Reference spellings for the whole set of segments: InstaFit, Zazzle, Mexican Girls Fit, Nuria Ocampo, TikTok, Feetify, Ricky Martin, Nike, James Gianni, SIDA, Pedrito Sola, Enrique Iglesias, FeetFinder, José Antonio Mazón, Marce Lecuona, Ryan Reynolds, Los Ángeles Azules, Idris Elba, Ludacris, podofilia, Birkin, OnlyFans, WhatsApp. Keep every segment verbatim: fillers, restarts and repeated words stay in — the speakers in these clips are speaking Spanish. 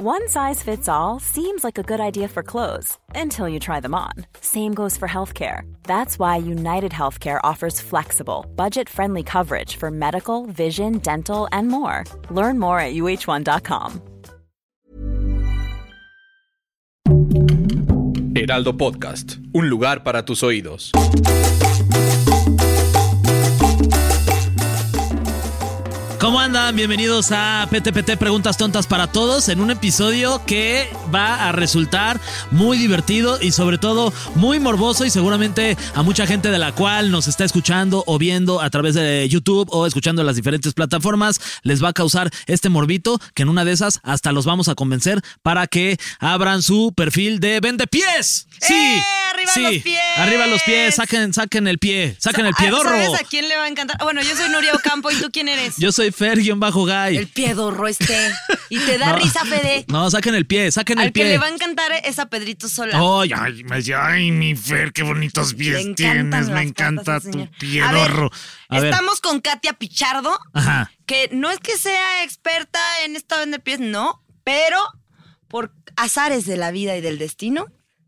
One size fits all seems like a good idea for clothes until you try them on. Same goes for healthcare. That's why United Healthcare offers flexible, budget-friendly coverage for medical, vision, dental, and more. Learn more at u h one dot com. Heraldo Podcast, un lugar para tus oídos. ¿Cómo andan? Bienvenidos a P T P T Preguntas Tontas para Todos, en un episodio que va a resultar muy divertido y sobre todo muy morboso, y seguramente a mucha gente de la cual nos está escuchando o viendo a través de YouTube o escuchando las diferentes plataformas les va a causar este morbito, que en una de esas hasta los vamos a convencer para que abran su perfil de vendepiés. ¡Sí! ¡Eh! ¡Arriba sí, los pies! ¡Arriba los pies! ¡Saquen, saquen el pie! ¡Saquen el piedorro! ¿Sabes a quién le va a encantar? Bueno, yo soy Nuria Ocampo, ¿y tú quién eres? Yo soy Fer-Guy. El piedorro este. Y te da no, risa, Fede. No, saquen el pie, saquen Al el pie. Al que le va a encantar es a Pedrito Sola. Ay, ay, ay, mi Fer, qué bonitos pies le tienes. Me encanta tu señor. Piedorro. A ver, a estamos ver. con Katia Pichardo. Ajá. Que no es que sea experta en esta venta de pies, no. Pero por azares de la vida y del destino,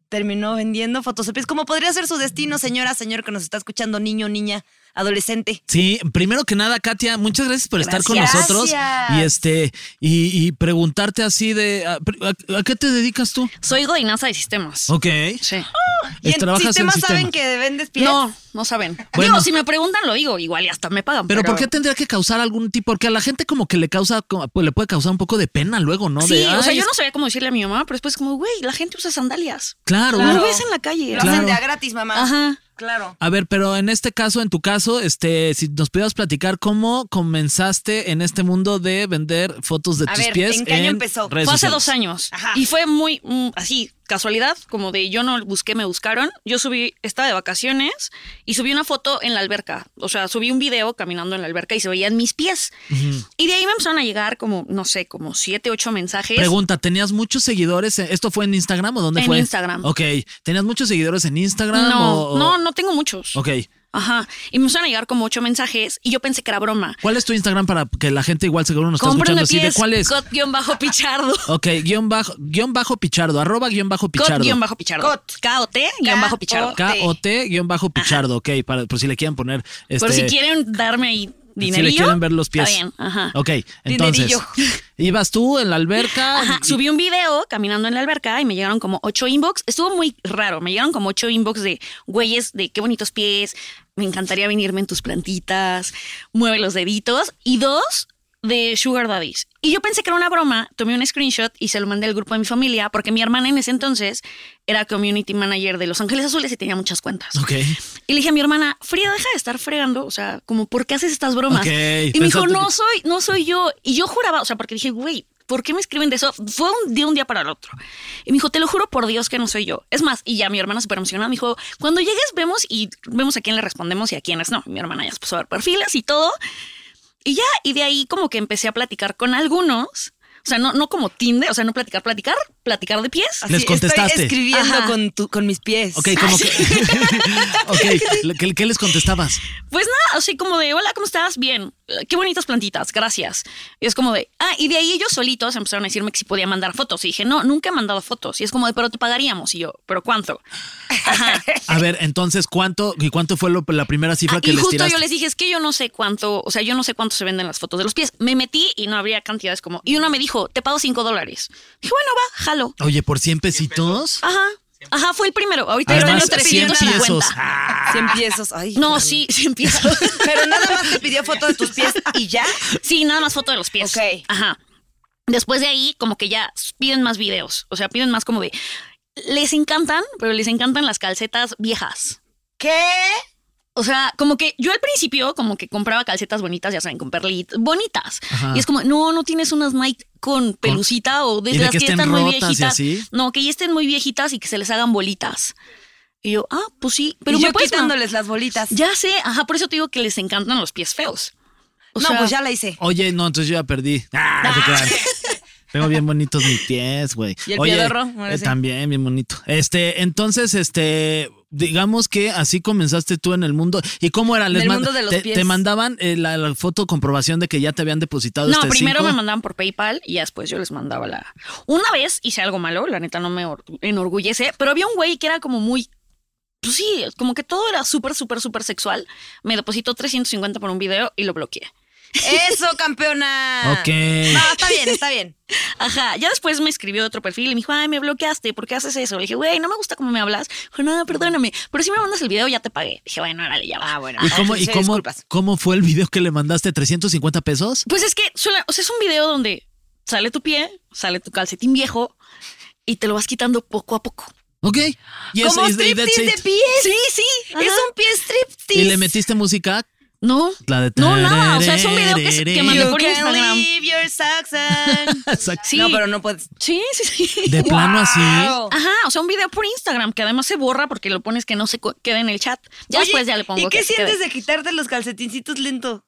terminó vendiendo fotos de pies, como podría ser su destino, señora, señor que nos está escuchando, niño, niña, adolescente. Sí, primero que nada, Katia, muchas gracias por gracias. estar con nosotros y este y, y preguntarte así de a, a, ¿a qué te dedicas tú? Soy godinaza de sistemas. Ok. Sí. Oh, ¿y en sistemas, en sistemas saben que vendes pies? No, no saben. Bueno. Digo, si me preguntan lo digo, igual y hasta me pagan. Pero, pero ¿por qué tendría que causar algún tipo? Porque a la gente como que le causa, pues, le puede causar un poco de pena luego, ¿no? Sí, de, o sea, yo no sabía cómo decirle a mi mamá, pero después como, güey, la gente usa sandalias. Claro. Claro. No lo ves en la calle. Lo claro. hacen de a gratis, mamá. Ajá. Claro. A ver, pero en este caso, en tu caso, este, si nos pudieras platicar cómo comenzaste en este mundo de vender fotos de a tus ver, pies. ¿En qué año en empezó? Fue hace sociales. dos años. Ajá. Y fue muy mm, así, casualidad, como de yo no busqué, me buscaron. Yo subí, estaba de vacaciones y subí una foto en la alberca. O sea, subí un video caminando en la alberca y se veían mis pies. Uh-huh. Y de ahí me empezaron a llegar como, no sé, como siete, ocho mensajes. Pregunta, ¿tenías muchos seguidores? ¿Esto fue en Instagram o dónde en fue? En Instagram. Ok. ¿Tenías muchos seguidores en Instagram? No, o, o... no, no. No tengo muchos. Ok. Ajá. Y me van a llegar como ocho mensajes y yo pensé que era broma. ¿Cuál es tu Instagram para que la gente igual seguro nos Compren está escuchando? Pies, así de ¿cuál es? Cot guión bajo Pichardo. Ok, guión bajo, guión bajo Pichardo, arroba guión bajo Pichardo. Cot guión bajo Pichardo. Cot. K-O-T guión bajo Pichardo. K-O-T guión bajo Pichardo, ok, para, por si le quieren poner. Este, por si quieren darme ahí dinerillo. Si le quieren ver los pies. Está bien, ajá. Ok, entonces. Dinerillo. Ibas tú en la alberca. Ajá, y... subí un video caminando en la alberca y me llegaron como ocho inbox. Estuvo muy raro. Me llegaron como ocho inbox de güeyes de qué bonitos pies. Me encantaría venirme en tus plantitas. Mueve los deditos. Y dos de sugar daddies. Y yo pensé que era una broma. Tomé un screenshot y se lo mandé al grupo de mi familia porque mi hermana en ese entonces era community manager de Los Ángeles Azules y tenía muchas cuentas. Okay. Y le dije a mi hermana, Frida, deja de estar fregando. O sea, como, ¿por qué haces estas bromas? Okay, y me dijo, no que... soy, no soy yo. Y yo juraba, o sea, porque dije, güey, ¿por qué me escriben de eso? Fue un, de un día para el otro. Y me dijo, te lo juro por Dios que no soy yo. Es más, y ya mi hermana súper emocionada me dijo, cuando llegues vemos y vemos a quién le respondemos y a quiénes no. Mi hermana ya se puso a ver perfiles y todo. Y ya, y de ahí como que empecé a platicar con algunos... O sea, no, no como Tinder, o sea, no platicar, platicar, platicar de pies. Así, les contestaste. Estoy escribiendo con, tu, con mis pies. Ok, como que. Okay. ¿Qué, ¿Qué les contestabas? Pues nada, así como de, hola, ¿cómo estás? Bien. Qué bonitas plantitas, gracias. Y es como de, ah, y de ahí ellos solitos empezaron a decirme que si podía mandar fotos. Y dije, no, nunca he mandado fotos. Y es como de, pero te pagaríamos. Y yo, ¿pero cuánto? Ajá. A ver, entonces, ¿cuánto y cuánto fue lo, la primera cifra ah, que les tiraste? Y justo yo les dije, es que yo no sé cuánto, o sea, yo no sé cuánto se venden las fotos de los pies. Me metí y no habría cantidades como, y una me dijo, te pago cinco dólares. Dije, bueno, va, jalo. Oye, ¿por cien pesitos? Ajá. Ajá, fue el primero. Ahorita ya tengo trescientos cincuenta. cien pesos. Ay, no, joder. Sí, cien pesos. Pero nada más te pidió foto de tus pies y ya. Sí, nada más foto de los pies. Ok. Ajá. Después de ahí, como que ya piden más videos. O sea, piden más como de... Les encantan, pero les encantan las calcetas viejas. ¿Qué? O sea, como que yo al principio como que compraba calcetas bonitas, ya saben, con perlitas, bonitas. Ajá. Y es como, no, no tienes unas Nike con pelucita o de, de las que, que ya están muy viejitas. No, que ya estén muy viejitas y que se les hagan bolitas. Y yo, ah, pues sí. Pero y yo puedes, quitándoles ma- las bolitas. Ya sé, ajá, por eso te digo que les encantan los pies feos. O no, sea, pues ya la hice. Oye, no, entonces yo ya perdí. Ah, ah. Claro. Tengo bien bonitos mis pies, güey. Y el piedorro. Bueno, eh, sí. También bien bonito. Este, entonces, este... digamos que así comenzaste tú en el mundo. ¿Y cómo era? Les en el mundo de los te, pies. ¿Te mandaban eh, la, la foto comprobación de que ya te habían depositado? No, este primero cinco. Me mandaban por PayPal y después yo les mandaba la... Una vez hice algo malo, la neta no me enorgullece, pero había un güey que era como muy... Pues sí, como que todo era súper, súper, súper sexual. Me depositó trescientos cincuenta por un video y lo bloqueé. ¡Eso, campeona! Ok. No, está bien, está bien. Ajá, ya después me escribió otro perfil y me dijo, ay, me bloqueaste, ¿por qué haces eso? Le dije, güey, no me gusta cómo me hablas. Dijo, no, perdóname, pero si me mandas el video ya te pagué. Dije, bueno, órale, ya va. Ah, bueno. ¿Y, ah, cómo, y cómo, cómo fue el video que le mandaste? ¿trescientos cincuenta pesos? Pues es que, o sea, es un video donde sale tu pie, sale tu calcetín viejo y te lo vas quitando poco a poco. Ok. Yes, como striptease de pie. Sí, sí. Ajá. Es un pie striptease. ¿Y le metiste música? No. La de no, nada. O sea, es un video que, se, que mandé por Instagram. Sí. No, pero no puedes. Sí, sí, sí. De wow. plano así. Ajá. O sea, un video por Instagram que además se borra porque lo pones que no se quede en el chat. Ya Oye, después ya le pongo. ¿Y qué que sientes de quitarte los calcetincitos lento?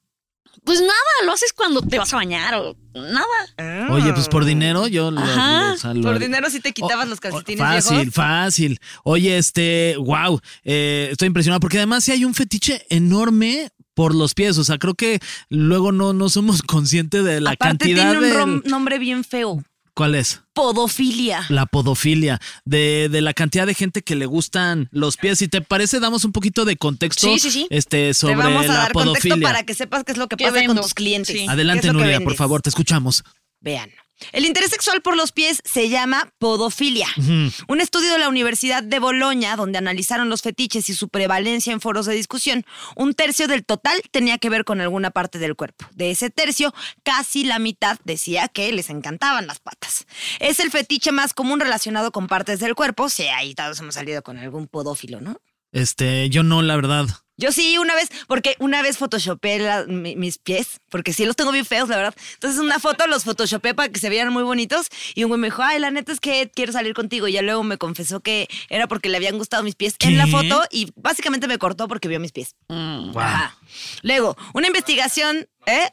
Pues nada, lo haces cuando te vas a bañar o nada. Oye, pues por dinero yo lo, lo, o sea, lo... Por dinero sí te quitabas oh, los calcetines oh, fácil, viejos. Fácil. Oye, este, wow, eh, estoy impresionado porque además sí hay un fetiche enorme por los pies. O sea, creo que luego no, no somos conscientes de la Aparte cantidad de... tiene un del... nombre bien feo. ¿Cuál es? Podofilia. La podofilia. De, de la cantidad de gente que le gustan los pies. Si te parece, damos un poquito de contexto sí, sí, sí. Este, sobre la podofilia. Te vamos a dar contexto para que sepas qué es lo que pasa con tus clientes. Sí. Adelante, Nuria, por favor, te escuchamos. Vean. El interés sexual por los pies se llama podofilia. Uh-huh. Un estudio de la Universidad de Bolonia, donde analizaron los fetiches y su prevalencia en foros de discusión, un tercio del total tenía que ver con alguna parte del cuerpo. De ese tercio, casi la mitad decía que les encantaban las patas. Es el fetiche más común relacionado con partes del cuerpo. Sí, ahí todos hemos salido con algún podófilo, ¿no? Este, yo no, la verdad. Yo sí, una vez, porque una vez photoshopeé la, mi, mis pies, porque sí los tengo bien feos, la verdad. Entonces una foto los photoshopeé para que se vieran muy bonitos y un güey me dijo, ay, la neta es que quiero salir contigo. Y ya luego me confesó que era porque le habían gustado mis pies ¿Qué? En la foto y básicamente me cortó porque vio mis pies. Mm, wow. Ajá. Luego, una investigación... ¿eh?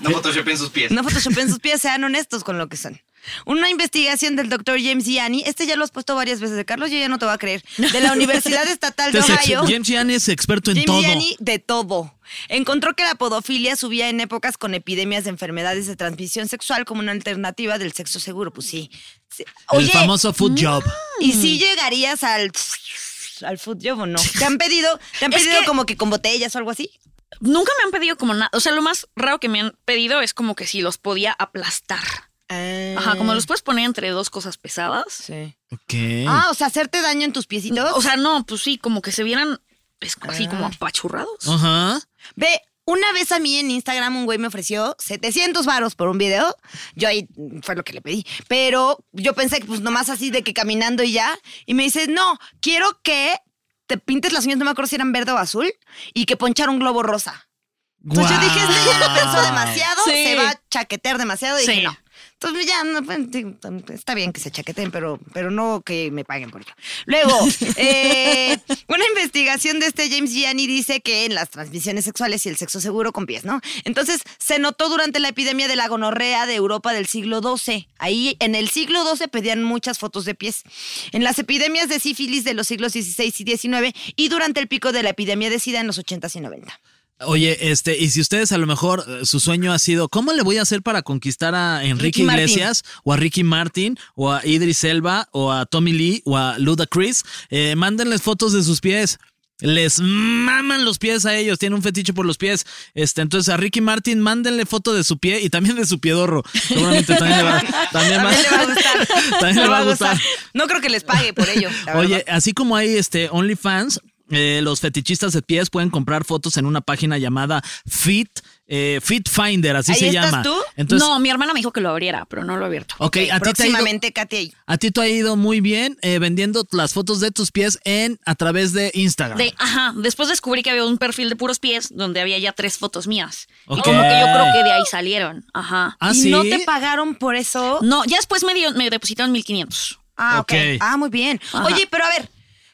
No photoshopeen sus pies. No photoshopeen sus pies, sean honestos con lo que son. Una investigación del doctor James Gianni, este ya lo has puesto varias veces, de Carlos, yo ya no te voy a creer, de la Universidad Estatal de Ohio. James Gianni es experto en James todo. James Gianni de todo. Encontró que la podofilia subía en épocas con epidemias de enfermedades de transmisión sexual como una alternativa del sexo seguro. Pues sí. sí. Oye, el famoso food job. Y sí llegarías al, al food job o no. ¿Te han pedido, te han pedido que, como que con botellas o algo así? Nunca me han pedido como nada. O sea, lo más raro que me han pedido es como que si los podía aplastar. Ah. Ajá, como los puedes poner entre dos cosas pesadas. Sí. Ok. Ah, o sea, hacerte daño en tus piecitos. O sea, no, pues sí, como que se vieran así ah. como apachurrados. Ajá. Ve, una vez a mí en Instagram un güey me ofreció setecientos varos por un video. Yo ahí fue lo que le pedí. Pero yo pensé que pues nomás así de que caminando y ya. Y me dice, no, quiero que te pintes las uñas, no me acuerdo si eran verde o azul, y que ponchar un globo rosa. Entonces wow. yo dije, este ya lo pensó demasiado, sí. se va a chaquetear demasiado. Y sí. dije, no. Entonces ya, no, está bien que se chaqueten, pero, pero no que me paguen por ello. Luego, eh, una investigación de este James Gianni dice que en las transmisiones sexuales y el sexo seguro con pies, ¿no? Entonces se notó durante la epidemia de la gonorrea de Europa del siglo doce. Ahí en el siglo doce pedían muchas fotos de pies. En las epidemias de sífilis de los siglos dieciséis y diecinueve y durante el pico de la epidemia de SIDA en los ochentas y noventas. Oye, este, y si ustedes a lo mejor su sueño ha sido, ¿cómo le voy a hacer para conquistar a Enrique Ricky Iglesias Martin. o a Ricky Martin o a Idris Elba o a Tommy Lee o a Ludacris? Eh, mándenles fotos de sus pies. Les maman los pies a ellos, tienen un fetiche por los pies. Este, entonces a Ricky Martin mándenle foto de su pie y también de su piedorro. Seguramente también le va, también también va, le va a gustar. También le va a gustar. No creo que les pague por ello. Oye, verdad. Así como hay este OnlyFans, Eh, los fetichistas de pies pueden comprar fotos en una página llamada Fit eh, FeetFinder, así ¿Ahí se estás llama. ¿Tú? Entonces, no, mi hermana me dijo que lo abriera, pero no lo he abierto. Ok, okay. ¿A próximamente Katia. A ti te ha ido muy bien eh, vendiendo las fotos de tus pies en a través de Instagram. De, ajá, después descubrí que había un perfil de puros pies donde había ya tres fotos mías. Okay. Y como que yo creo que de ahí salieron. Ajá. ¿Ah, ¿Y sí? no te pagaron por eso? No, ya después me dio, me depositaron mil quinientos. Ah, ok. okay. Ah, muy bien. Ajá. Oye, pero a ver.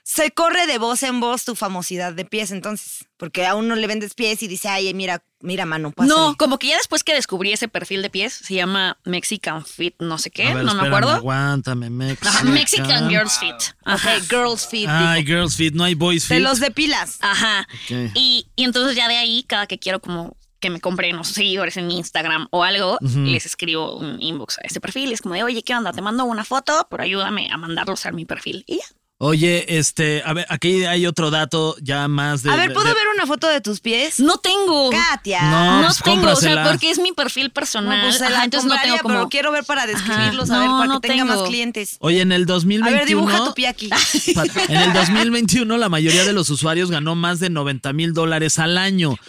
Se corre de voz en voz tu famosidad de pies, entonces, porque a uno le vendes pies y dice, ay, mira, mira, mano, pásale. No, como que ya después que descubrí ese perfil de pies, se llama Mexican Fit, no sé qué, a ver, no espérame, me acuerdo. Aguántame, Mexican. No, Mexican Girls Fit. Ajá, okay, Girls Fit. Ah, Girls Fit, no hay Boys Fit. Te los depilas. Ajá. Okay. Y, y entonces ya de ahí, cada que quiero como que me compren unos seguidores en mi Instagram o algo, uh-huh, les escribo un inbox a este perfil. Y es como de, oye, ¿qué onda? Te mando una foto, pero ayúdame a mandarlos a mi perfil. Y ya. Oye, este, a ver, aquí hay otro dato ya más de... A ver, ¿puedo de, ver una foto de tus pies? No tengo. Katia. No, no pues tengo, cómprasela. O sea, porque es mi perfil personal. No, pues ajá, entonces no tengo como... Pero quiero ver para describirlos, ajá, a ver, no, para no que tenga tengo más clientes. Oye, en el dos mil veintiuno... A ver, dibuja tu pie aquí. En el dos mil veintiuno la mayoría de los usuarios ganó más de noventa mil dólares al año. ¿What?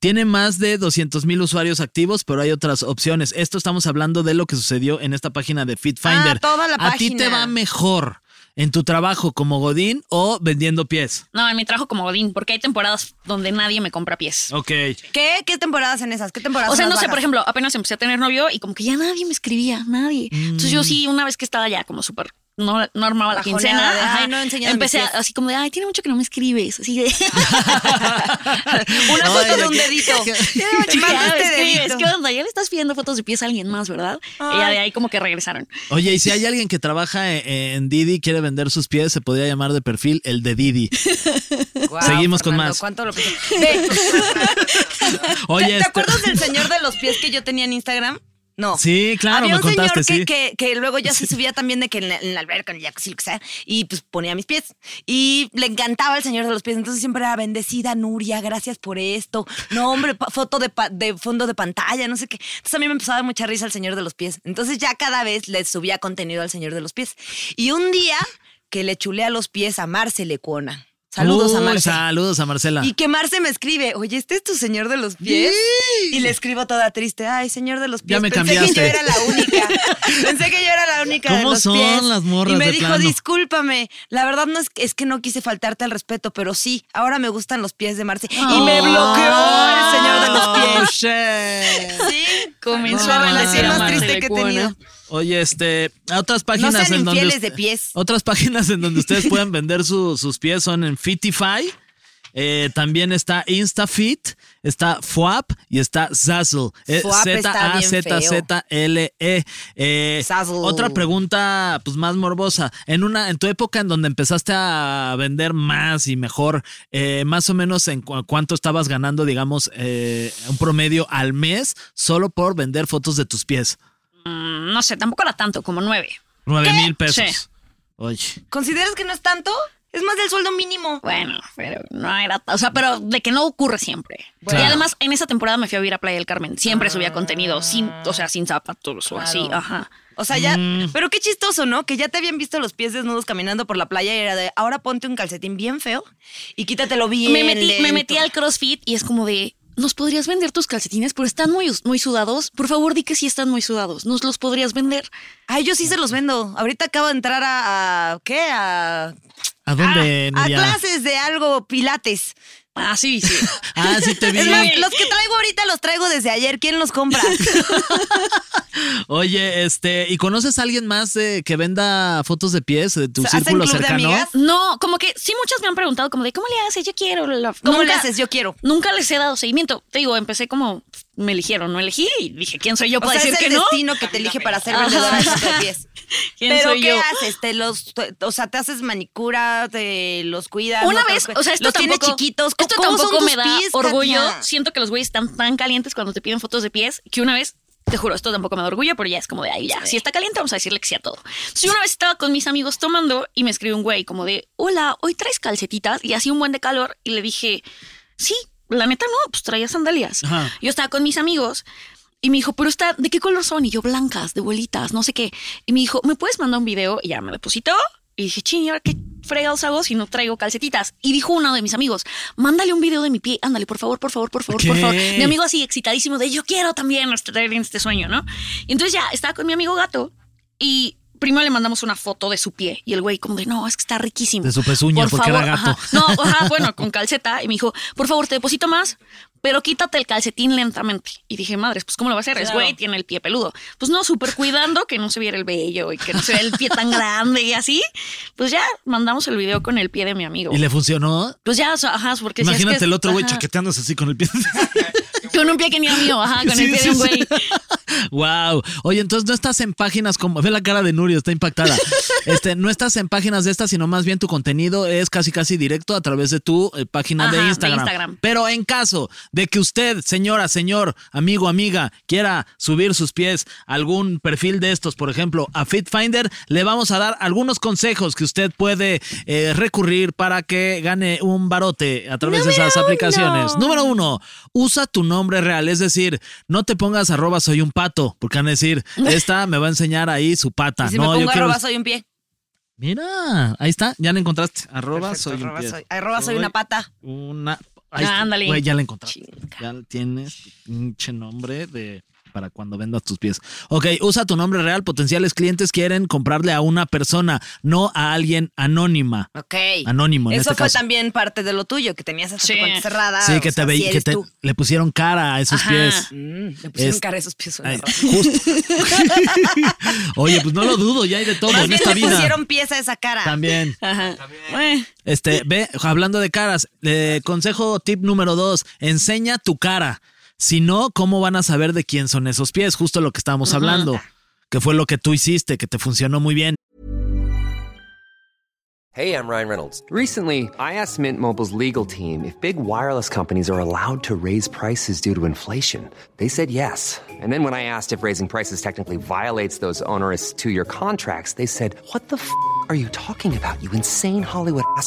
Tiene más de doscientos mil usuarios activos, pero hay otras opciones. Esto estamos hablando de lo que sucedió en esta página de FeetFinder. Ah, toda la a página. A ti te va mejor. ¿En tu trabajo como Godín o vendiendo pies? No, en mi trabajo como Godín, porque hay temporadas donde nadie me compra pies. Ok. ¿Qué? ¿Qué temporadas en esas? ¿Qué temporadas? O sea, no bajas? Sé, por ejemplo, apenas empecé a tener novio y como que ya nadie me escribía, nadie. Mm. Entonces yo sí, una vez que estaba ya como súper... No, no armaba la, la quincena. De, ajá, ay, no empecé a, así como de, ay, tiene mucho que no me escribes. Así de. Una no, foto de un dedito. Tiene mucho que no me escribes. ¿Qué onda? Ya le estás pidiendo fotos de pies a alguien más, ¿verdad? Ay. Y ya de ahí como que regresaron. Oye, y si hay alguien que trabaja en, en Didi, quiere vender sus pies, se podría llamar de perfil el de Didi. Wow, seguimos, Fernando, con más. ¿Cuánto lo pensé? Oye, ¿Te, este... ¿Te acuerdas del señor de los pies que yo tenía en Instagram? No. Sí, claro, había me contaste, sí. Había un señor que, que, que luego ya sí se subía también de que en la, en la alberca, en el jacuzzi, lo que sea, y pues ponía mis pies. Y le encantaba el señor de los pies, entonces siempre era bendecida, Nuria, gracias por esto. No, hombre, pa- foto de, pa- de fondo de pantalla, no sé qué. Entonces a mí me empezó a dar mucha risa el señor de los pies. Entonces ya cada vez le subía contenido al señor de los pies. Y un día que le chulea los pies a Marce Lecuona. Saludos uh, a Marcela. Saludos a Marcela. Y que Marce me escribe, oye, ¿este es tu señor de los pies? Sí. Y le escribo toda triste, ay, señor de los pies. Ya me pensé cambiaste. que yo era la única. Pensé que yo era la única de los pies. ¿Cómo son las morras? Y me de dijo, plano. discúlpame, la verdad no es, es que no quise faltarte al respeto, pero sí, ahora me gustan los pies de Marce. Oh. Y me bloqueó el señor de los pies. Oh, shit. Sí, comenzó no, a relación más triste Marce que he tenido. Oye, este, otras páginas no sean en donde usted, de pies. Otras páginas en donde ustedes pueden vender su, sus pies son en Feetify, eh, también está InstaFit, está Foap y está Zazzle. Z A Z Z L E. Eh, Zazzle. Otra pregunta pues más morbosa. En una en tu época en donde empezaste a vender más y mejor, eh, más o menos en cu- cuánto estabas ganando, digamos, eh, un promedio al mes solo por vender fotos de tus pies. No sé, tampoco era tanto, como nueve. Nueve mil pesos. Sí. Oye. ¿Consideras que no es tanto? Es más del sueldo mínimo. Bueno, pero no era... O sea, pero de que no ocurre siempre. Bueno. Y además, en esa temporada me fui a vivir a Playa del Carmen. Siempre ah, subía contenido, sin, o sea, sin zapatos claro. o así. Ajá. O sea, ya... Mm. Pero qué chistoso, ¿no? Que ya te habían visto los pies desnudos caminando por la playa y era de, ahora ponte un calcetín bien feo y quítatelo bien Me metí, lento. me metí al CrossFit y es como de... ¿Nos podrías vender tus calcetines? Pero están muy, muy sudados. Por favor, di que sí están muy sudados. ¿Nos los podrías vender? Ay, yo sí se los vendo. Ahorita acabo de entrar a... a ¿Qué? A... ¿A dónde, a, a clases de algo, pilates. Ah, sí, sí. Ah, sí te vi. Es más, los que traigo ahorita los traigo desde ayer. ¿Quién los compra? Oye, este... ¿Y conoces a alguien más eh, que venda fotos de pies de tu o sea, círculo cercano? No, como que sí muchas me han preguntado como de ¿cómo le haces? Yo quiero. La... ¿Cómo nunca, le haces? Yo quiero. Nunca les he dado seguimiento. Te digo, empecé como... Me eligieron, no elegí y dije, ¿quién soy yo para o sea, decir que no? Es el destino que te elige para ser vendedora de tus pies. ¿Quién Pero soy ¿qué yo? haces? Te los, te, o sea, te haces manicura, te los cuidas. Una no vez, los, o sea, esto los tampoco, tienes chiquitos. Esto tampoco me da pies, orgullo. Katia? Siento que los güeyes están tan calientes cuando te piden fotos de pies que una vez, te juro, esto tampoco me da orgullo, pero ya es como de ahí, ya. Si está caliente, vamos a decirle que sí a todo. Si una vez estaba con mis amigos tomando y me escribió un güey como de, hola, hoy traes calcetitas y hacía un buen de calor y le dije, sí. La neta no, pues traía sandalias. Ajá. Yo estaba con mis amigos y me dijo, pero está, ¿de qué color son? Y yo, blancas, de bolitas, no sé qué. Y me dijo, ¿me puedes mandar un video? Y ya me depositó. Y dije, ching, ahora qué fregados hago si no traigo calcetitas. Y dijo uno de mis amigos, mándale un video de mi pie. Ándale, por favor, por favor, por favor, okay. por favor. Mi amigo así excitadísimo de yo quiero también tener este sueño, ¿no? Y entonces ya estaba con mi amigo gato y... Primero le mandamos una foto de su pie y el güey como de, no, es que está riquísimo. De su pezuña, por porque favor, era gato. Ajá. No, ajá, bueno, con calceta. Y me dijo, por favor, te deposito más, pero quítate el calcetín lentamente. Y dije, madres, pues ¿cómo lo va a hacer? Claro. Es güey, tiene el pie peludo. Pues no, súper cuidando que no se viera el vello y que no se viera el pie tan grande y así. Pues ya mandamos el video con el pie de mi amigo. ¿Y le funcionó? Pues ya, ajá, porque... Imagínate si es que es, el otro güey chaqueteándose así con el pie. Con un pie que ni a mío, ajá, con sí, el pie sí, de un güey. Sí. Wow. Oye, entonces no estás en páginas como... Ve la cara de Nurio, está impactada. Este, no estás en páginas de estas, sino más bien tu contenido es casi casi directo a través de tu eh, página ajá, de, Instagram. de Instagram. Pero en caso de que usted, señora, señor, amigo, amiga, quiera subir sus pies a algún perfil de estos, por ejemplo, a FeetFinder, le vamos a dar algunos consejos que usted puede eh, recurrir para que gane un barote a través Número de esas aplicaciones. Uno. Número uno, usa tu nombre real, es decir, no te pongas arroba soy un pato, porque van a decir, esta me va a enseñar ahí su pata. ¿Y si no, me pongo yo arroba quiero... soy un pie? Mira, ahí está, ya la encontraste. Arroba Perfecto, soy arroba un pie. Soy, arroba soy, soy una pata. Una... Ahí ah, ándale. Güey, ya la encontraste. Chica. Ya tienes pinche nombre de... para cuando vendas tus pies. Ok, usa tu nombre real. Potenciales clientes quieren comprarle a una persona, no a alguien anónima. Ok. Anónimo en Eso este fue caso. También parte de lo tuyo, que tenías esa sí. cuenta cerrada. Sí, que te veía, que te, le pusieron cara a esos Ajá. pies. Mm, le pusieron es, cara a esos pies. Ay, justo. Oye, pues no lo dudo, ya hay de todo Más en bien esta le vida. Le pusieron pies a esa cara. También. Ajá. También. Este, ve, hablando de caras, eh, consejo tip número dos, enseña tu cara. Si no, ¿cómo van a saber de quién son esos pies? Justo lo que estábamos uh-huh. hablando, que fue lo que tú hiciste, que te funcionó muy bien. Hey, I'm Ryan Reynolds. Recently, I asked Mint Mobile's legal team if big wireless companies are allowed to raise prices due to inflation. They said yes. And then when I asked if raising prices technically violates those onerous two-year contracts, they said, what the f*** are you talking about, you insane Hollywood ass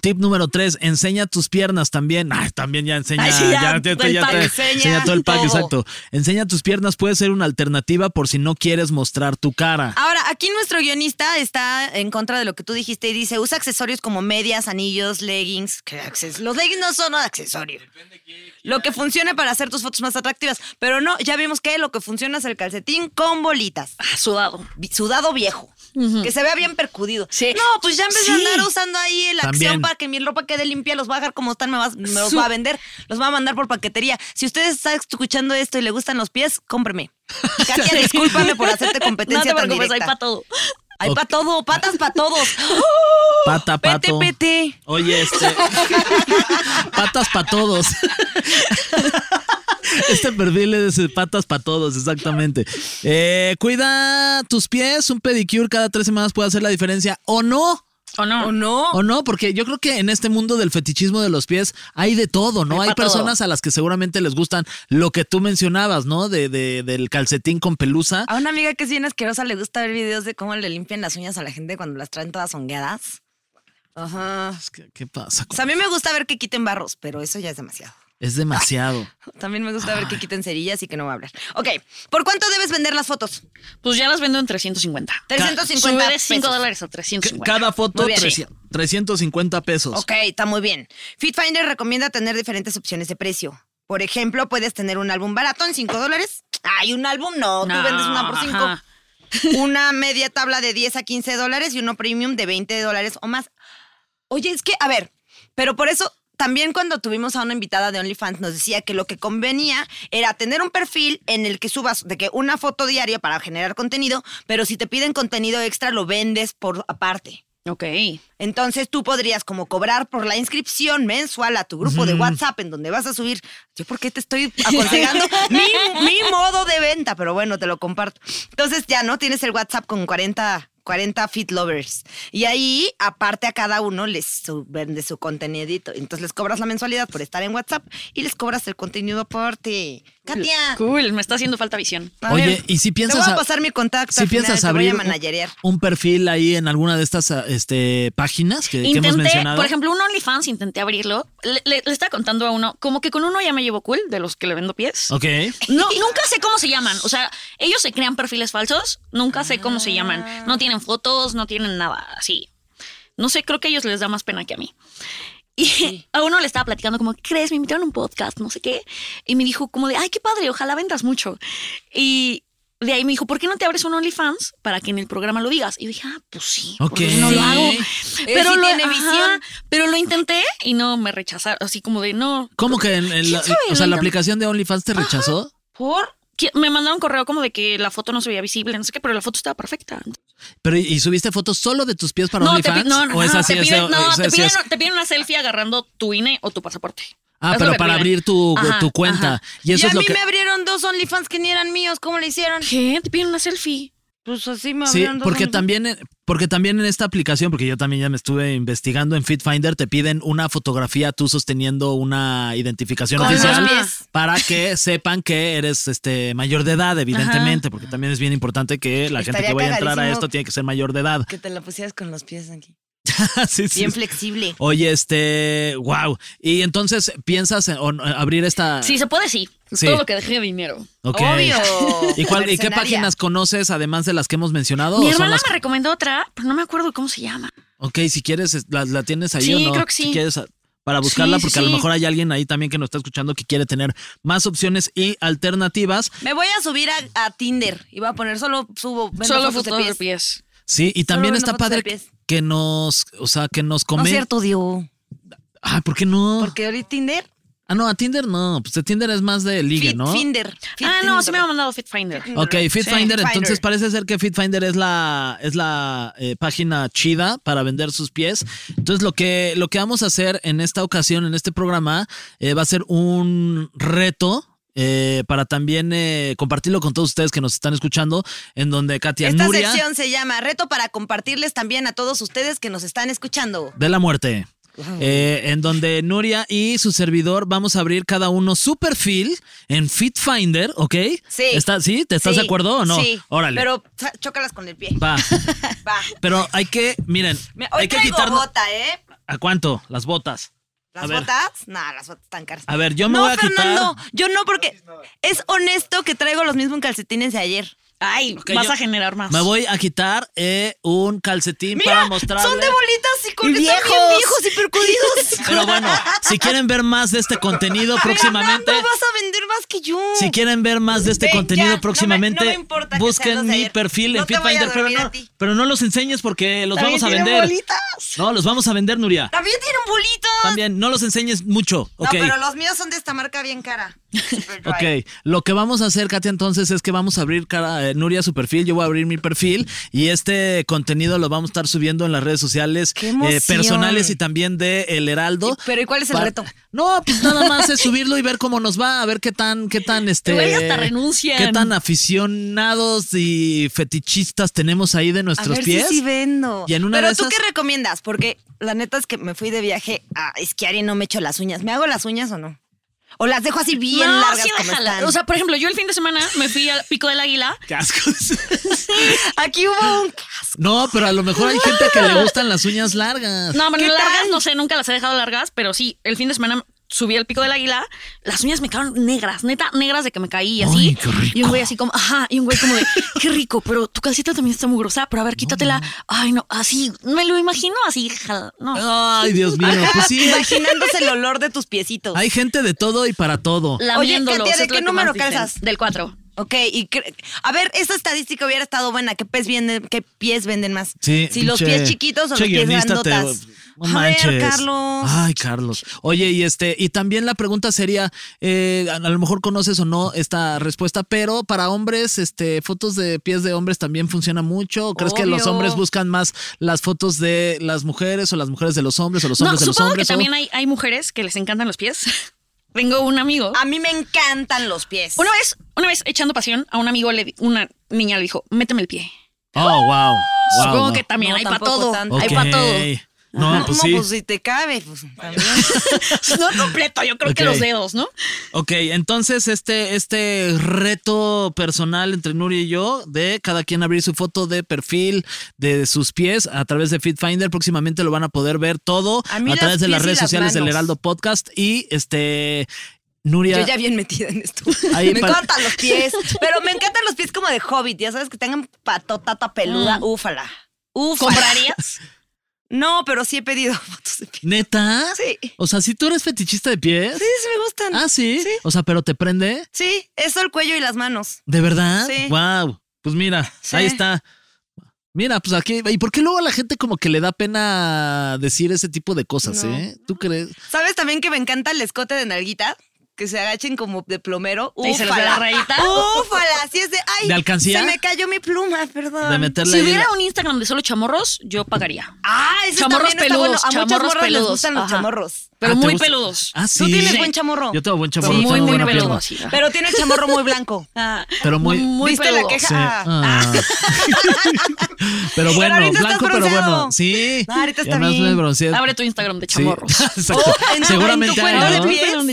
Tip número tres, enseña tus piernas también. Ay, también ya enseña. Ay, sí, ya, ya, todo ya, el ya pack, enseña, enseña todo el pack, todo. Exacto. Enseña tus piernas, puede ser una alternativa por si no quieres mostrar tu cara. Ahora, aquí nuestro guionista está en contra de lo que tú dijiste y dice, usa accesorios como medias, anillos, leggings. ¿Qué acces- Los leggings no son accesorios. Depende que, lo que funcione para hacer tus fotos más atractivas. Pero no, ya vimos que lo que funciona es el calcetín con bolitas. Ah, sudado. Sudado viejo. Uh-huh. Que se vea bien percudido. Sí. No, pues ya en vez sí. de andar usando ahí el accesorio para que mi ropa quede limpia, los va a dejar como están, me, va, me los va a vender, los va a mandar por paquetería. Si usted está escuchando esto y le gustan los pies, cómpreme. Katia, discúlpame por hacerte competencia no te preocupes, tan directa. Hay para todo. Hay okay. para todo, patas para todos. Pata, pato. P T P T. Oye, este. Patas para todos. Este perfil es de patas para todos, exactamente. Eh, cuida tus pies, un pedicure cada tres semanas puede hacer la diferencia o no. ¿O no? ¿O no? ¿O no? Porque yo creo que en este mundo del fetichismo de los pies hay de todo, ¿no? Hay, hay personas todo. A las que seguramente les gustan lo que tú mencionabas, ¿no? De, de, del calcetín con pelusa. A una amiga que es bien asquerosa le gusta ver videos de cómo le limpian las uñas a la gente cuando las traen todas hongueadas. Ajá. ¿Qué, qué pasa? O sea, a mí me gusta ver que quiten barros, pero eso ya es demasiado. Es demasiado. También me gusta Ay. ver que quiten cerillas y que no va a hablar. Ok, ¿por cuánto debes vender las fotos? Pues ya las vendo en trescientos cincuenta. trescientos cincuenta Ca- pesos. cinco dólares o trescientos cincuenta. Cada foto trescientos cincuenta pesos. Ok, está muy bien. FeetFinder recomienda tener diferentes opciones de precio. Por ejemplo, puedes tener un álbum barato en cinco dólares. Ay, un álbum no, no tú vendes una por cinco. Ajá. Una media tabla de diez a quince dólares y uno premium de veinte dólares o más. Oye, es que, a ver, pero por eso... También cuando tuvimos a una invitada de OnlyFans nos decía que lo que convenía era tener un perfil en el que subas de que una foto diaria para generar contenido, pero si te piden contenido extra lo vendes por aparte. Ok. Entonces tú podrías como cobrar por la inscripción mensual a tu grupo mm. de WhatsApp en donde vas a subir. Yo por qué te estoy aconsejando mi, mi modo de venta, pero bueno, te lo comparto. Entonces ya, ¿no? Tienes el WhatsApp con cuarenta... cuarenta Fit Lovers. Y ahí, aparte a cada uno, les vende su contenidito. Entonces les cobras la mensualidad por estar en WhatsApp y les cobras el contenido por ti. Katia. Cool, me está haciendo falta visión. A Oye, ver, y si piensas... Te voy a pasar a, mi contacto. Si al final, piensas abrir voy a un, un perfil ahí en alguna de estas este, páginas que, intenté, que hemos mencionado. Por ejemplo, un OnlyFans, intenté abrirlo. Le, le, le estaba contando a uno, como que con uno ya me llevo cool, de los que le vendo pies. Ok. No, nunca sé cómo se llaman. O sea, ellos se crean perfiles falsos, nunca sé cómo ah. se llaman. No tienen fotos, no tienen nada así. No sé, creo que a ellos les da más pena que a mí. Y sí. a uno le estaba platicando como, ¿crees? Me invitaron a un podcast, no sé qué. Y me dijo como de, ay, qué padre, ojalá vendas mucho. Y de ahí me dijo, ¿por qué no te abres un OnlyFans para que en el programa lo digas? Y yo dije, ah, pues sí, okay. porque no lo hago. Sí. Pero, sí lo, ajá, pero lo intenté y no me rechazaron, así como de no. ¿Cómo que en, en la, o sea, la aplicación de OnlyFans te rechazó? Ajá, ¿por? Me mandaron un correo como de que la foto no se veía visible, no sé qué, pero la foto estaba perfecta. Pero ¿y subiste fotos solo de tus pies para no, OnlyFans? Pi- no, no, ¿O es así, te piden, es, no, es, te, piden, te piden una selfie agarrando tu I N E o tu pasaporte. Ah, eso, pero para piden. abrir tu, ajá, tu cuenta. Ajá. Y, eso y a es lo mí que... me abrieron dos OnlyFans que ni eran míos. ¿Cómo le hicieron? ¿Qué? Te piden una selfie. Pues así me abrieron sí, dos porque OnlyFans. También, porque también en esta aplicación, porque yo también ya me estuve investigando en FeetFinder, te piden una fotografía tú sosteniendo una identificación Con oficial para que sepan que eres este mayor de edad, evidentemente, ajá, porque también es bien importante que la Estaría gente que vaya a entrar a esto tiene que ser mayor de edad. Que te la pusieras con los pies aquí. sí, sí. Bien flexible. Oye, este, wow. Y entonces, ¿piensas en, en abrir esta? Sí, se puede, sí. sí. Todo lo que deje dinero. Okay. Obvio. ¿Y, cuál, ¿Y qué páginas conoces además de las que hemos mencionado? Mi hermana las... me recomendó otra, pero no me acuerdo cómo se llama. Ok, si quieres, la, la tienes ahí sí, o no. Sí, creo que sí. Si quieres, para buscarla, sí, porque sí. a lo mejor hay alguien ahí también que nos está escuchando que quiere tener más opciones y alternativas. Me voy a subir a, a Tinder y voy a poner solo subo. Solo fotos, fotos de pies. pies. Sí, y también solo está padre que nos, o sea, que nos comen. No es cierto, Diego. Ah, ¿por qué no? Porque ahorita Tinder. Ah, no, a Tinder no. Pues a Tinder es más de ligue, Fit, ¿no? Finder. Fit, ah, no, se me ha mandado FeetFinder. Fit ok, FeetFinder. Sí. Entonces parece ser que FeetFinder es la, es la eh, página chida para vender sus pies. Entonces lo que, lo que vamos a hacer en esta ocasión, en este programa, eh, va a ser un reto. Eh, para también eh, compartirlo con todos ustedes que nos están escuchando, en donde Katia Esta Nuria, sección se llama Reto para compartirles también a todos ustedes que nos están escuchando. De la muerte. Eh, en donde Nuria y su servidor vamos a abrir cada uno su perfil en FeetFinder, ¿ok? Sí. ¿Está, ¿Sí? ¿Te estás sí. de acuerdo o no? Sí. Órale. Pero chócalas con el pie. Va. Va. Pero hay que, miren, Me, hoy hay que quitarnos. Bota, ¿eh? ¿A cuánto? Las botas. ¿Las botas? No, las botas están caras. A ver, yo me no, voy a Fernando, quitar. No, Fernando, yo no, porque es honesto que traigo los mismos calcetines de ayer. Ay, okay, vas a generar más. Me voy a quitar eh, un calcetín Mira, para mostrarles. Son de bolitas y con viejos. Están bien viejos y percudidos. Pero bueno, si quieren ver más de este contenido próximamente. No vas a vender más que yo. Si quieren ver más de este Ven, contenido ya, próximamente, no me, no me busquen mi perfil no en FeetFinder. Pero no, pero no los enseñes porque los vamos a vender. Bolitas? No, los vamos a vender, Nuria. También tienen bolitas. También, no los enseñes mucho. Okay. No, pero los míos son de esta marca bien cara. Ok, lo que vamos a hacer, Katia, entonces es que vamos a abrir cara, eh, Nuria su perfil, yo voy a abrir mi perfil y este contenido lo vamos a estar subiendo en las redes sociales eh, personales y también de El Heraldo. Pero ¿y cuál es el para... reto? No, pues nada más es subirlo y ver cómo nos va, a ver qué tan, qué tan este, hasta renuncian. Qué tan aficionados y fetichistas tenemos ahí de nuestros a ver pies. Si sí vendo. Y en una Pero de esas... ¿tú qué recomiendas? Porque la neta es que me fui de viaje a esquiar y no me echo las uñas. ¿Me hago las uñas o no? ¿O las dejo así bien no, largas sí, como están? O sea, por ejemplo, yo el fin de semana me fui al Pico del Águila. ¡Qué asco! Aquí hubo un casco. No, pero a lo mejor hay gente que le gustan las uñas largas. No, bueno, largas tal? no sé, nunca las he dejado largas, pero sí, el fin de semana subí al Pico del Águila, las uñas me quedaron negras, neta, negras de que me caí y así. Ay, qué rico. Y un güey así como, ajá, y un güey como de, qué rico, pero tu calcita también está muy gruesa, pero a ver, quítatela. No, no. Ay, no, así, me lo imagino así, no. Ay, Dios mío, pues sí. Imaginándose el olor de tus piecitos. Hay gente de todo y para todo. Lamiéndolo. Oye, ¿de qué número calzas? Del cuatro. Ok, y cre- a ver, esta estadística hubiera estado buena. ¿Qué pies venden, qué pies venden más? Sí, si los che, pies chiquitos o che, los pies grandotas. Te, no manches. A ver, Carlos. Ay, Carlos. Oye, y este, y también la pregunta sería, eh, a lo mejor conoces o no esta respuesta, pero para hombres, este, fotos de pies de hombres también funciona mucho. ¿O crees Obvio. que los hombres buscan más las fotos de las mujeres o las mujeres de los hombres o los hombres no, de los hombres? Supongo que o... también hay, hay mujeres que les encantan los pies. Tengo un amigo. A mí me encantan los pies. Una vez, una vez echando pasión, a un amigo, le, una niña le dijo, méteme el pie. Oh, wow. wow Supongo no. que también no, hay para todo. Tanto. Okay. Hay para todo. No, pues sí. No, pues si te cabe, pues también. No completo, yo creo okay. que los dedos, ¿no? Ok, entonces este, este reto personal entre Nuri y yo de cada quien abrir su foto de perfil de sus pies a través de FeetFinder. Próximamente lo van a poder ver todo a, a través de las redes las sociales manos. Del Heraldo Podcast y este... Nuria. Yo ya bien metida en esto. Ahí me para... encantan los pies, pero me encantan los pies como de hobbit. Ya sabes que tengan patotata peluda. Mm. Úfala. Úfala. ¿Comprarías? No, pero sí he pedido fotos de pies. ¿Neta? Sí. O sea, si ¿sí tú eres fetichista de pies? Sí, sí me gustan. ¿Ah, sí? Sí. O sea, ¿pero te prende? Sí, eso, el cuello y las manos. ¿De verdad? Sí. Wow. Pues mira, sí. Ahí está. Mira, pues aquí... ¿Y por qué luego a la gente como que le da pena decir ese tipo de cosas, no, eh? ¿Tú no. crees? ¿Sabes también que me encanta el escote de nalguita? Que se agachen como de plomero. Ufala. ¿Y se les da la rayita? Ufala, así es de... Ay, ¿de alcancía? Se me cayó mi pluma, perdón. De meterle... Si hubiera un Instagram de solo chamorros, yo pagaría. Ah, eso chamorros también peludos, está bueno. A chamorros peludos. Les gustan los ajá. chamorros. Pero ah, muy gusta? Peludos. Ah, sí. Tú tienes sí. buen chamorro. Yo tengo buen chamorro. Sí, muy, muy peludo. Sí, ah. Pero tiene el chamorro muy blanco. Ah, pero muy... muy ¿viste peludo? La queja? Sí. Ah. Pero bueno, pero blanco, pero bueno. Sí. No, ahorita está bien. Abre tu Instagram de chamorros. Seguramente hay,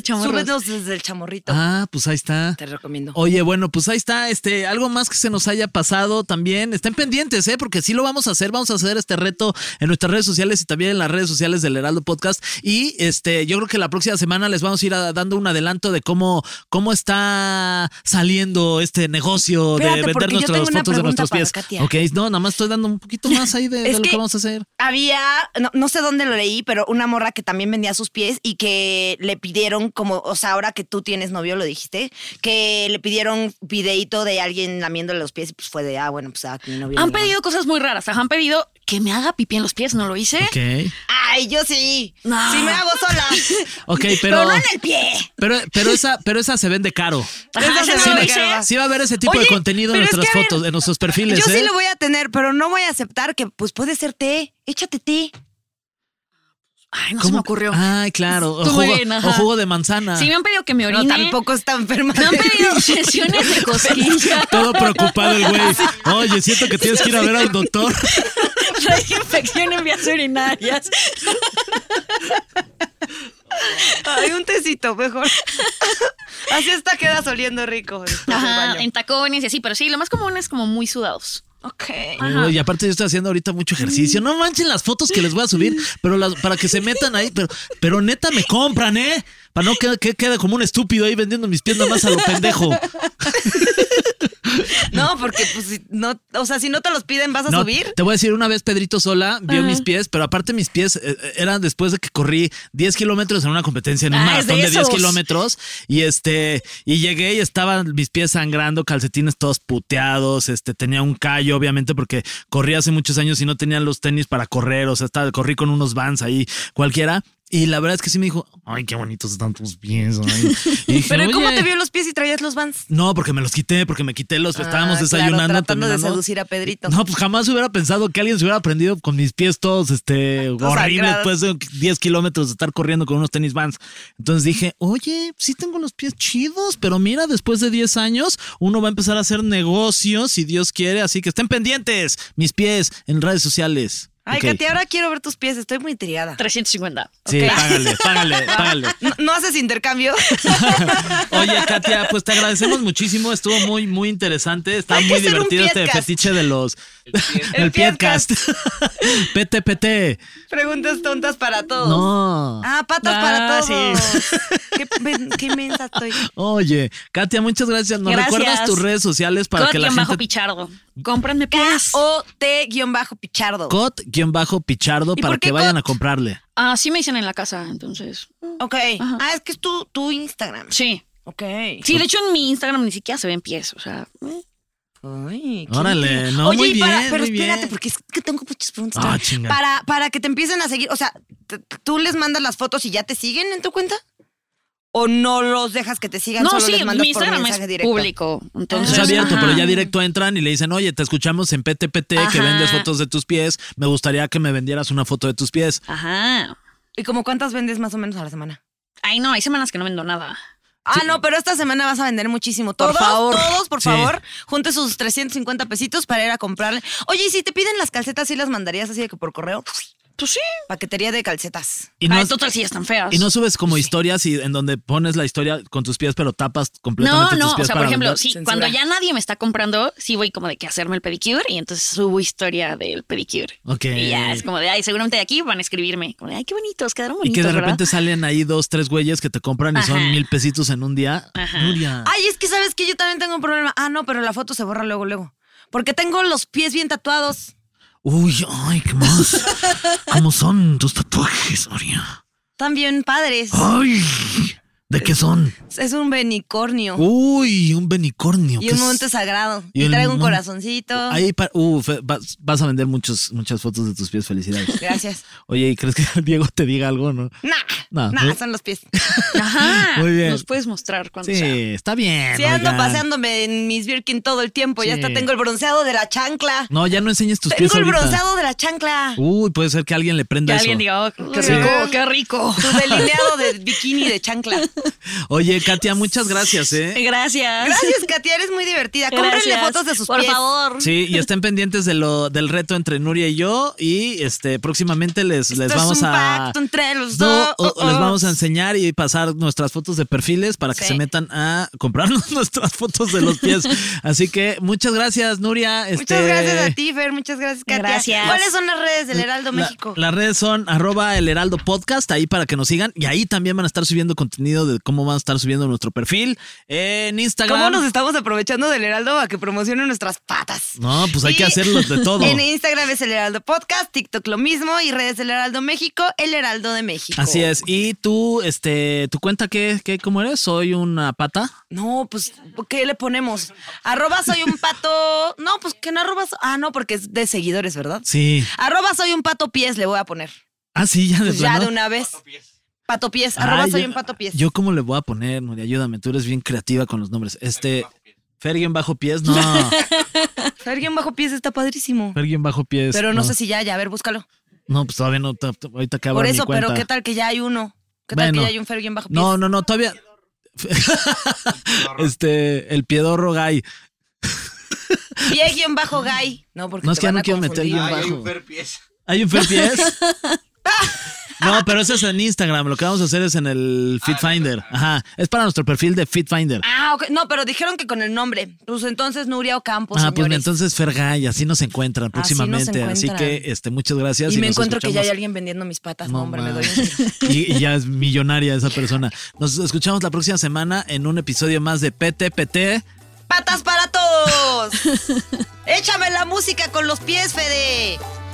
¿no? Súbenos desde el chamorrito. Ah, pues ahí está. Te recomiendo. Oye, bueno, pues ahí está. Este, algo más que se nos haya pasado también. Estén pendientes, ¿eh? Porque sí lo vamos a hacer. Vamos a hacer este reto en nuestras redes sociales y también en las redes sociales del Heraldo Podcast. Y... Este, yo creo que la próxima semana les vamos a ir a, dando un adelanto de cómo, cómo está saliendo este negocio. Espérate, de vender nuestras fotos de nuestros pies. Katia. Ok, no, nada más estoy dando un poquito más ahí de, de lo que, que vamos a hacer. Había, no, no sé dónde lo leí, pero una morra que también vendía sus pies y que le pidieron, como, o sea, ahora que tú tienes novio, lo dijiste, que le pidieron videíto de alguien lamiéndole los pies y pues fue de, ah, bueno, pues a mi novio. Han pedido cosas muy raras, han pedido que me haga pipí en los pies, no lo hice. Ok. Ay, yo sí. No. Sí me hago sola. Ok, pero... Pero no en el pie. Pero, pero, esa, pero esa se vende caro. Ajá, esa sí, vende caro. Sí va a haber ese tipo Oye, de contenido en nuestras es que, fotos, ver, en nuestros perfiles. Yo ¿eh? Sí lo voy a tener, pero no voy a aceptar que pues puede ser té. Échate té. Ay, no ¿cómo? Se me ocurrió. Ay, claro. O jugo, bien, o jugo de manzana. Sí, me han pedido que me orine. No, tampoco está enferma. Me han pedido sesiones de cosquillas. Todo preocupado el güey. Oye, siento que tienes que ir a ver al doctor. Hay infección en vías urinarias. Hay un tecito mejor. Así está, quedas oliendo rico. Ajá, en tacones y así, pero sí, lo más común es como muy sudados. Ok. Ajá. Y aparte yo estoy haciendo ahorita mucho ejercicio. No manchen las fotos que les voy a subir, pero las, para que se metan ahí, pero, pero neta me compran, ¿eh? Para no que, que quede como un estúpido ahí vendiendo mis pies nada más a lo pendejo. No, porque pues si no, o sea, si no te los piden, vas a no, subir. Te voy a decir, una vez Pedrito Sola vio uh-huh. mis pies, pero aparte mis pies eh, eran después de que corrí diez kilómetros en una competencia, en un ah, maratón de, de diez kilómetros. Y este, y llegué y estaban mis pies sangrando, calcetines todos puteados, este, tenía un callo, obviamente, porque corrí hace muchos años y no tenían los tenis para correr, o sea, estaba, corrí con unos Vans ahí, cualquiera. Y la verdad es que sí me dijo, ay, qué bonitos están tus pies. Dije, pero ¿cómo te vio los pies y traías los Vans? No, porque me los quité, porque me quité los, ah, estábamos desayunando. Claro, tratando de seducir a Pedrito. No, pues jamás hubiera pensado que alguien se hubiera aprendido con mis pies todos este horribles después de diez kilómetros de estar corriendo con unos tenis Vans. Entonces dije, oye, sí tengo los pies chidos, pero mira, después de diez años uno va a empezar a hacer negocios, si Dios quiere. Así que estén pendientes, mis pies, en redes sociales. Ay, okay. Katia, ahora quiero ver tus pies, estoy muy intrigada. trescientos cincuenta. Sí, okay. págale, págale, págale. ¿No, no haces intercambio? Oye, Katia, pues te agradecemos muchísimo, estuvo muy, muy interesante, está muy divertido este fetiche de los... El podcast. P T P T. Preguntas tontas para todos. No. Ah, patas ah, para todos. Sí. Qué, qué inmensa estoy. Oye, Katia, muchas gracias. ¿Nos gracias. recuerdas tus redes sociales para Cot que la gente... Cot-Pichardo. Cómprenme pies. K O T-Pichardo. Cot-Pichardo para que vayan Cot? a comprarle. Ah, sí me dicen en la casa, entonces. Ok. Ajá. Ah, es que es tu, tu Instagram. Sí. Ok. Sí, de hecho en mi Instagram ni siquiera se ven pies, o sea... Ay, órale, no, oye, muy y para, bien, pero muy espérate, bien. Porque es que tengo muchas preguntas. Ah, para, para que te empiecen a seguir, o sea, ¿tú les mandas las fotos y ya te siguen en tu cuenta? ¿O no los dejas que te sigan? No, solo sí, les mandas mi Instagram por mensaje es directo. Público. Entonces, es abierto, ajá. Pero ya directo entran y le dicen, oye, te escuchamos en P T P T, ajá. que vendes fotos de tus pies, me gustaría que me vendieras una foto de tus pies. Ajá. ¿Y como cuántas vendes más o menos a la semana? Ay, no, hay semanas que no vendo nada. Ah, sí. No, pero esta semana vas a vender muchísimo. Todos, por favor. Todos, por sí. favor, junten sus trescientos cincuenta pesitos para ir a comprarle. Oye, ¿y si te piden las calcetas, sí las mandarías así de que por correo? Pues sí. Paquetería de calcetas. Y no, ah, en total sí están feas. Y no subes como sí. historias y en donde pones la historia con tus pies, pero tapas completamente no, no. tus pies. No, no, o sea, por ejemplo, sí, cuando ya nadie me está comprando, sí voy como de que hacerme el pedicure y entonces subo historia del pedicure. Ok. Y ya es como de, ay, seguramente de aquí van a escribirme. Como de, ay, qué bonitos, quedaron bonitos, Y que de repente ¿verdad? Salen ahí dos, tres güeyes que te compran y Ajá. son mil pesitos en un día. Ajá. Nuria. Ay, es que sabes que yo también tengo un problema. Ah, no, pero la foto se borra luego, luego. Porque tengo los pies bien tatuados. Uy, ay, ¿qué más? ¿Cómo son tus tatuajes, María? Están bien padres. Ay, ¿de qué son? Es un benicornio. Uy, un benicornio. Y un monte es? sagrado. Y, y traigo un corazoncito. Ahí para, uh, vas, vas a vender muchos, muchas fotos de tus pies. Felicidades. Gracias. Oye, ¿y crees que Diego te diga algo, no? Nah, nah, nah ¿no? son los pies. Ajá. Muy bien. Nos puedes mostrar cuando sí, sea. Sí, está bien. Sí, ando oigan. paseándome en mis Birkin todo el tiempo. Sí. Ya hasta tengo el bronceado de la chancla. No, ya no enseñes tus tengo pies Tengo el ahorita. bronceado de la chancla. Uy, puede ser que alguien le prenda que eso. Que alguien diga, oh, qué sí. rico, qué rico. Tu delineado de bikini de chancla. Oye, Katia, muchas gracias, ¿eh? Gracias. Gracias, Katia, eres muy divertida. Gracias. Cómprenle fotos de sus Por pies. Por favor. Sí, y estén pendientes de lo, del reto entre Nuria y yo. Y este próximamente les, Esto les es vamos un a... pacto entre los do, dos. Oh, oh. Les vamos a enseñar y pasar nuestras fotos de perfiles para que sí. se metan a comprarnos nuestras fotos de los pies. Así que muchas gracias, Nuria. Este... Muchas gracias a ti, Fer. Muchas gracias, Katia. Gracias. ¿Cuáles son las redes del Heraldo la, México? Las redes son arroba el Heraldo Podcast, ahí para que nos sigan. Y ahí también van a estar subiendo contenido de cómo van a estar subiendo nuestro perfil en Instagram. ¿Cómo nos estamos aprovechando del Heraldo a que promocione nuestras patas? No, pues hay y que hacerlo de todo. En Instagram es el Heraldo Podcast, TikTok lo mismo y redes del Heraldo México, el Heraldo de México. Así es. ¿Y tú, este, tu cuenta qué, qué, cómo eres? ¿Soy una pata? No, pues, ¿qué le ponemos? Arroba soy un pato. No, pues que no arroba. So... Ah, no, porque es de seguidores, ¿verdad? Sí. Arroba soy un pato pies le voy a poner. Ah, sí, ya de pues Ya de una vez. Pato pies, arroba Ay, soy yo, un pato pies. ¿Yo cómo le voy a poner, Nuria? Ayúdame, tú eres bien creativa con los nombres. Este, Ferguen bajo pies, no. Ferguen bajo pies está padrísimo. Ferguen bajo pies. Pero no, no sé si ya, ya, a ver, búscalo. No, pues todavía no, ahorita acabo de mi cuenta. Por eso, pero ¿qué tal que ya hay uno? ¿Qué bueno, tal que ya hay un Ferguen bajo pies? No, no, no, todavía. Este, el piedorro gay. Pie guión bajo gay. No, porque no, es que no quiero meter guión bajo. Hay un Fer pies. ¿Hay un Fer pies? No, pero eso es en Instagram. Lo que vamos a hacer es en el FeetFinder. Ajá. Es para nuestro perfil de FeetFinder. Ah, ok. No, pero dijeron que con el nombre. Pues entonces Nuria Ocampo, Ah, señores. Pues entonces Fergay. Así nos encuentran próximamente. Así, nos encuentran. Así que este, muchas gracias. Y, y me encuentro escuchamos. que ya hay alguien vendiendo mis patas. No, no hombre, man. me doy un y, y ya es millonaria esa persona. Nos escuchamos la próxima semana en un episodio más de P T P T. ¡Patas para todos! ¡Échame la música con los pies, Fede!